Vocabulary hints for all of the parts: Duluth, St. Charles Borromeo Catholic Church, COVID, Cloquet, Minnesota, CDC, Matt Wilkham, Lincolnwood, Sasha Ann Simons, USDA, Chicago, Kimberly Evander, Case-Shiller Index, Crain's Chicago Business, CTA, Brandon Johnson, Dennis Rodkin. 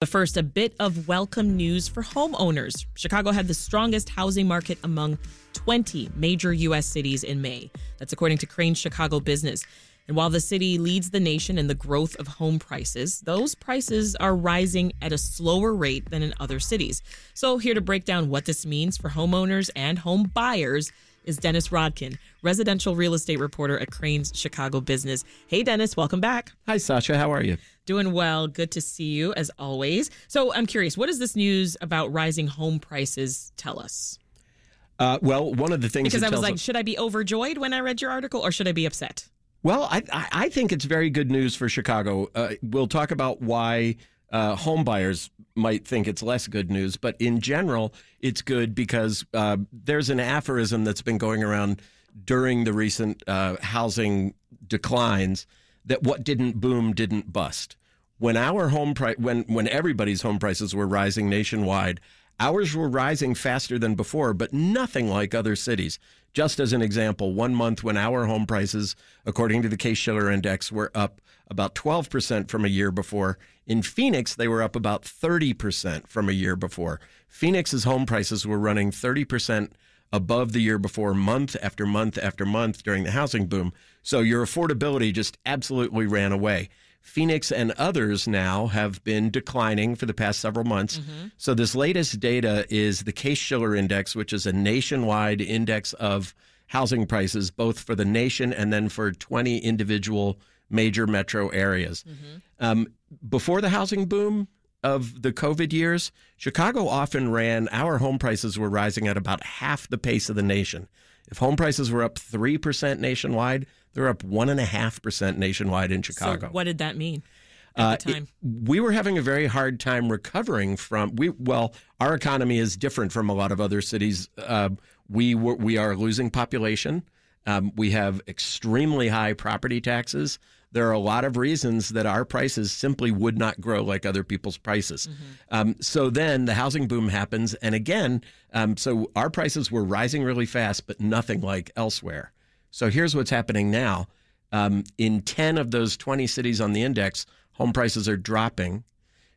But first, a bit of welcome news for homeowners. Chicago had the strongest housing market among 20 major U.S. cities in May. That's according to Crain's Chicago Business. And while the city leads the nation in the growth of home prices, those prices are rising at a slower rate than in other cities. So here to break down what this means for homeowners and home buyers is Dennis Rodkin, residential real estate reporter at Crain's Chicago Business. Hey, Dennis, welcome back. Hi, Sasha. How are you? Doing well. Good to see you, as always. So I'm curious, what does this news about rising home prices tell us? Well, one of the things... Because I was like, should I be overjoyed when I read your article, or should I be upset? Well, I think it's very good news for Chicago. We'll talk about why home buyers might think it's less good news, but in general, it's good because there's an aphorism that's been going around during the recent housing declines that what didn't boom didn't bust. When our home when everybody's home prices were rising nationwide, ours were rising faster than before, but nothing like other cities. Just as an example, one month when our home prices, according to the Case-Shiller Index, were up about 12% from a year before. In Phoenix, they were up about 30% from a year before. Phoenix's home prices were running 30% above the year before, month after month after month during the housing boom. So your affordability just absolutely ran away. Phoenix and others now have been declining for the past several months. Mm-hmm. So this latest data is the Case-Shiller Index, which is a nationwide index of housing prices, both for the nation and then for 20 individual major metro areas. Mm-hmm. Before the housing boom of the COVID years, Chicago often ran, our home prices were rising at about half the pace of the nation. If home prices were up 3% nationwide, they're up 1.5% nationwide in Chicago. So what did that mean at the time? We were having a very hard time recovering from, our economy is different from a lot of other cities. We are losing population. We have extremely high property taxes. There are a lot of reasons that our prices simply would not grow like other people's prices. Mm-hmm. So then the housing boom happens. And again, so our prices were rising really fast, but nothing like elsewhere. So here's what's happening now. In 10 of those 20 cities on the index, home prices are dropping.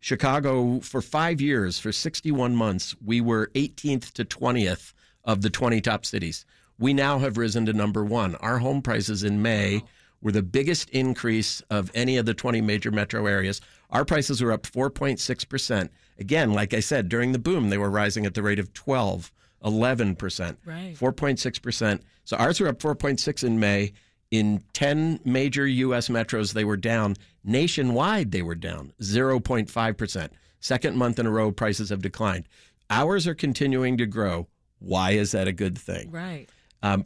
Chicago, for 5 years, for 61 months, we were 18th to 20th of the 20 top cities. We now have risen to number one. Our home prices in May were the biggest increase of any of the 20 major metro areas. Our prices were up 4.6%. Again, like I said, during the boom, they were rising at the rate of 11%, right. 4.6%. So ours were up 4.6 in May. In 10 major U.S. metros, they were down. Nationwide, they were down 0.5%. Second month in a row, prices have declined. Ours are continuing to grow. Why is that a good thing? Right.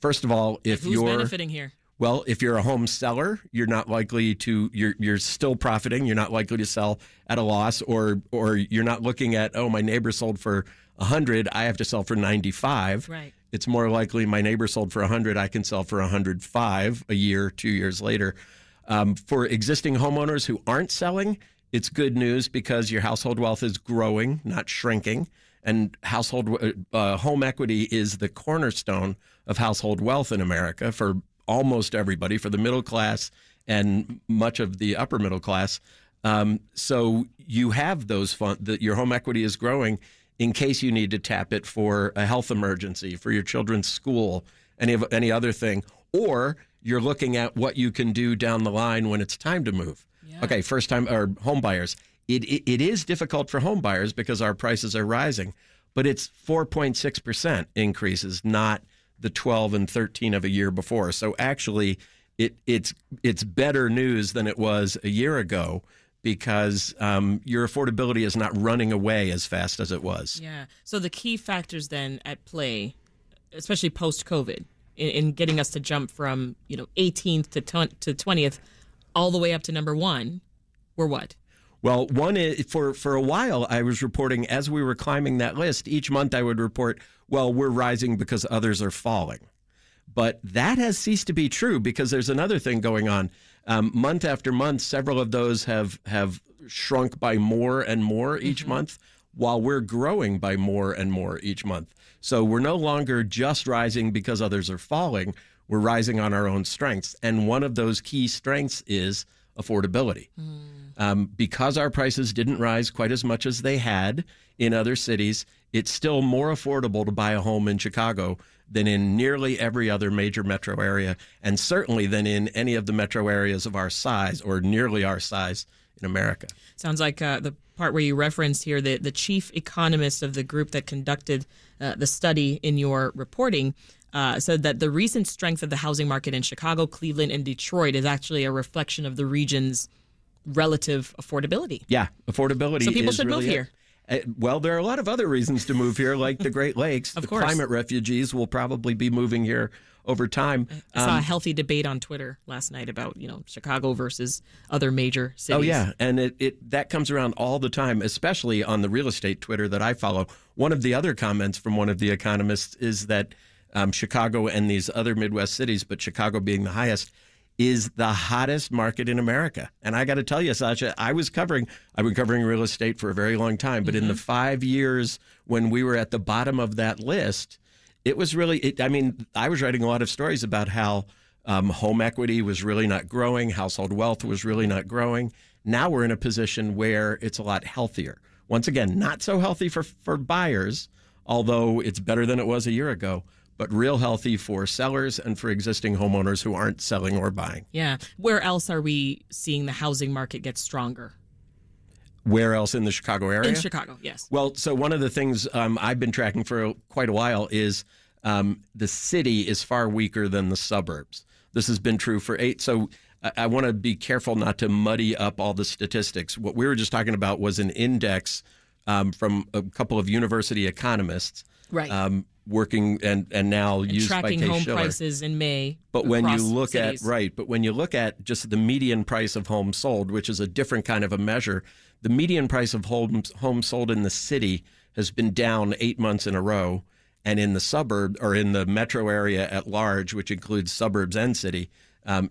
First of all, who's benefiting here? Well, if you're a home seller, you're not likely to, you're still profiting. You're not likely to sell at a loss, or you're not looking at, oh, my neighbor sold for 100, I have to sell for 95. Right. It's more likely my neighbor sold for 100, I can sell for 105 a year, 2 years later. For existing homeowners who aren't selling, it's good news because your household wealth is growing, not shrinking. And home equity is the cornerstone of household wealth in America for almost everybody, for the middle class and much of the upper middle class. So you have those funds, that your home equity is growing in case you need to tap it for a health emergency, for your children's school, any other thing, or you're looking at what you can do down the line when it's time to move. Yeah. Okay, home buyers. It is difficult for home buyers because our prices are rising, but it's 4.6% increases, not the 12 and 13 of a year before. So actually, it's better news than it was a year ago because your affordability is not running away as fast as it was. Yeah. So the key factors then at play, especially post-COVID, in getting us to jump from 18th to 20th all the way up to number one, were what? Well, one is, for a while, I was reporting as we were climbing that list, each month I would report, well, we're rising because others are falling. But that has ceased to be true because there's another thing going on. Month after month, several of those have shrunk by more and more each mm-hmm. month, while we're growing by more and more each month. So we're no longer just rising because others are falling. We're rising on our own strengths. And one of those key strengths is affordability. Because our prices didn't rise quite as much as they had in other cities, it's still more affordable to buy a home in Chicago than in nearly every other major metro area, and certainly than in any of the metro areas of our size or nearly our size in America. Sounds like the part where you referenced here, the chief economist of the group that conducted the study in your reporting said that the recent strength of the housing market in Chicago, Cleveland, and Detroit is actually a reflection of the region's relative affordability. Yeah, affordability. So people should really move here. Well, there are a lot of other reasons to move here, like the Great Lakes. Of course. Climate refugees will probably be moving here over time. I saw a healthy debate on Twitter last night about, you know, Chicago versus other major cities. Oh, yeah. And that comes around all the time, especially on the real estate Twitter that I follow. One of the other comments from one of the economists is that Chicago and these other Midwest cities, but Chicago being the highest, is the hottest market in America. And I got to tell you, Sasha, I've been covering real estate for a very long time, but in the 5 years when we were at the bottom of that list, it was really, I was writing a lot of stories about how home equity was really not growing, household wealth was really not growing. Now we're in a position where it's a lot healthier. Once again, not so healthy for buyers, although it's better than it was a year ago, but real healthy for sellers and for existing homeowners who aren't selling or buying. Yeah. Where else are we seeing the housing market get stronger? Where else in the Chicago area? In Chicago, yes. Well, so one of the things I've been tracking for quite a while is the city is far weaker than the suburbs. This has been true for so I want to be careful not to muddy up all the statistics. What we were just talking about was an index from a couple of university economists. Right. Working and now and used tracking by Case-Shiller. Tracking home prices in May. But when you look cities. But when you look at just the median price of homes sold, which is a different kind of a measure, the median price of homes sold in the city has been down 8 months in a row, and in the suburb or in the metro area at large, which includes suburbs and city,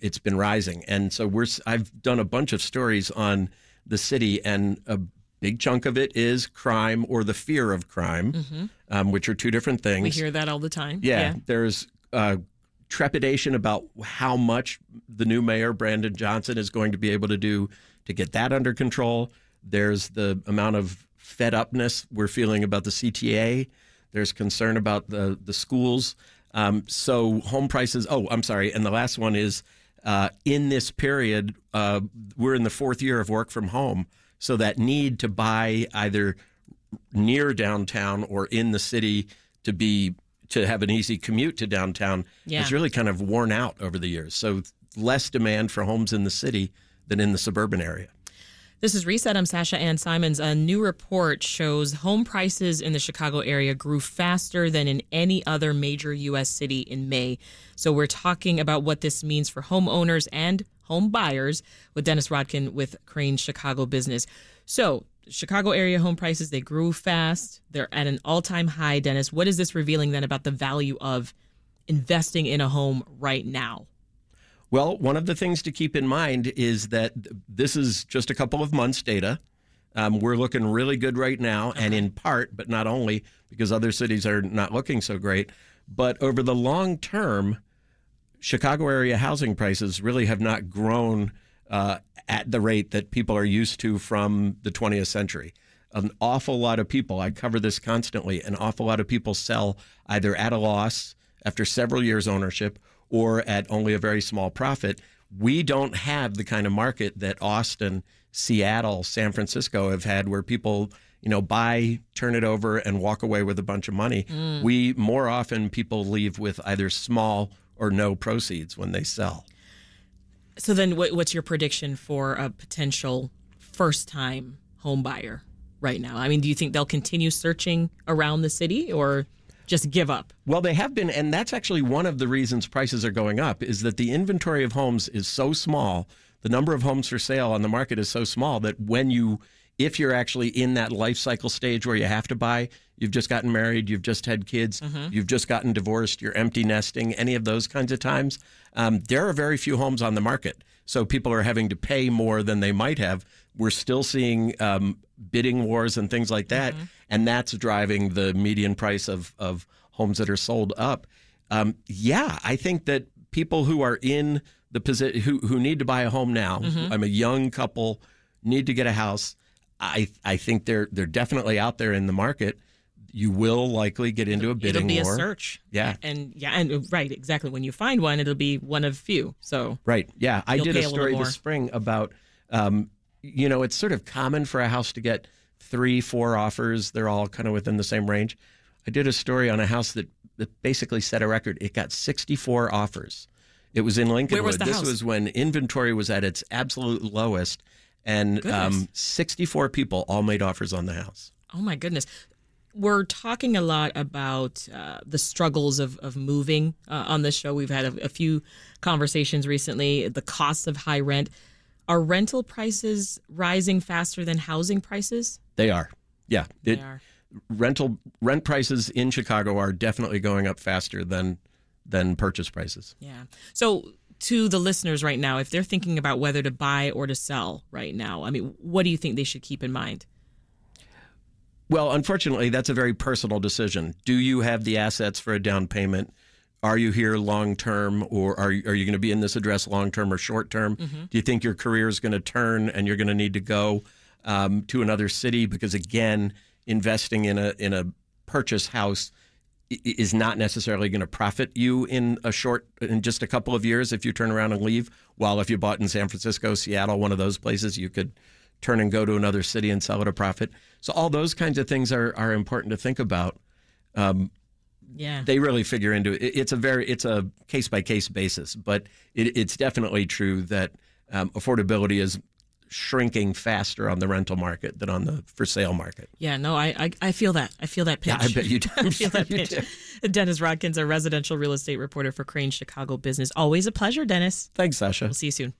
it's been rising. And so I've done a bunch of stories on the city, and a big chunk of it is crime or the fear of crime, which are two different things. We hear that all the time. Yeah. There's trepidation about how much the new mayor, Brandon Johnson, is going to be able to do to get that under control. There's the amount of fed upness we're feeling about the CTA. There's concern about the schools. So home prices. Oh, I'm sorry. And the last one is in this period, we're in the fourth year of work from home. So that need to buy either near downtown or in the city to have an easy commute to downtown is really kind of worn out over the years. So less demand for homes in the city than in the suburban area. This is Reset. I'm Sasha Ann Simons. A new report shows home prices in the Chicago area grew faster than in any other major U.S. city in May. So we're talking about what this means for homeowners and home buyers with Dennis Rodkin with Crain's Chicago Business. So Chicago area home prices, they grew fast. They're at an all-time high, Dennis. What is this revealing then about the value of investing in a home right now? Well, one of the things to keep in mind is that this is just a couple of months' data. We're looking really good right now, and in part, but not only, because other cities are not looking so great, but over the long term, Chicago area housing prices really have not grown at the rate that people are used to from the 20th century. An awful lot of people, I cover this constantly, an awful lot of people sell either at a loss after several years ownership or at only a very small profit. We don't have the kind of market that Austin, Seattle, San Francisco have had where people, buy, turn it over, and walk away with a bunch of money. More often, people leave with either small or no proceeds when they sell. So then what's your prediction for a potential first-time home buyer right now? I mean, do you think they'll continue searching around the city or just give up? Well, they have been, and that's actually one of the reasons prices are going up, is that the inventory of homes is so small, the number of homes for sale on the market is so small that if you're actually in that life cycle stage where you have to buy, you've just gotten married, you've just had kids, you've just gotten divorced, you're empty nesting, any of those kinds of times, there are very few homes on the market. So people are having to pay more than they might have. We're still seeing bidding wars and things like that, and that's driving the median price of homes that are sold up. I think that people who are in the position who need to buy a home now. Mm-hmm. I'm a young couple, need to get a house. I think they're definitely out there in the market. You will likely get into a bidding war. It'll be a search. Yeah. And right, exactly. When you find one, it'll be one of few. So right. Yeah. I did a story this spring about it's sort of common for a house to get 3-4 offers. They're all kind of within the same range. I did a story on a house that basically set a record. It got 64 offers. It was in Lincolnwood. Where was the house? This was when inventory was at its absolute lowest, and 64 people all made offers on the house. Oh my goodness. We're talking a lot about the struggles of moving on this show. We've had a few conversations recently, the cost of high rent. Are rental prices rising faster than housing prices? They are. Yeah. They are. Rent prices in Chicago are definitely going up faster than purchase prices. Yeah. So to the listeners right now, if they're thinking about whether to buy or to sell right now, I mean, what do you think they should keep in mind? Well, unfortunately, that's a very personal decision. Do you have the assets for a down payment? Are you here long term, or are you going to be in this address long term or short term? Mm-hmm. Do you think your career is going to turn and you're going to need to go to another city? Because again, investing in a purchase house is not necessarily going to profit you in just a couple of years if you turn around and leave. While if you bought in San Francisco, Seattle, one of those places, you could turn and go to another city and sell at a profit. So all those kinds of things are important to think about. They really figure into it. It's a case-by-case basis, but it's definitely true that affordability is shrinking faster on the rental market than on the for sale market. Yeah, no, I feel that. I feel that pitch. Yeah, I bet you do. I feel that pitch. Dennis Rodkin's a residential real estate reporter for Crain's Chicago Business. Always a pleasure, Dennis. Thanks, Sasha. We'll see you soon.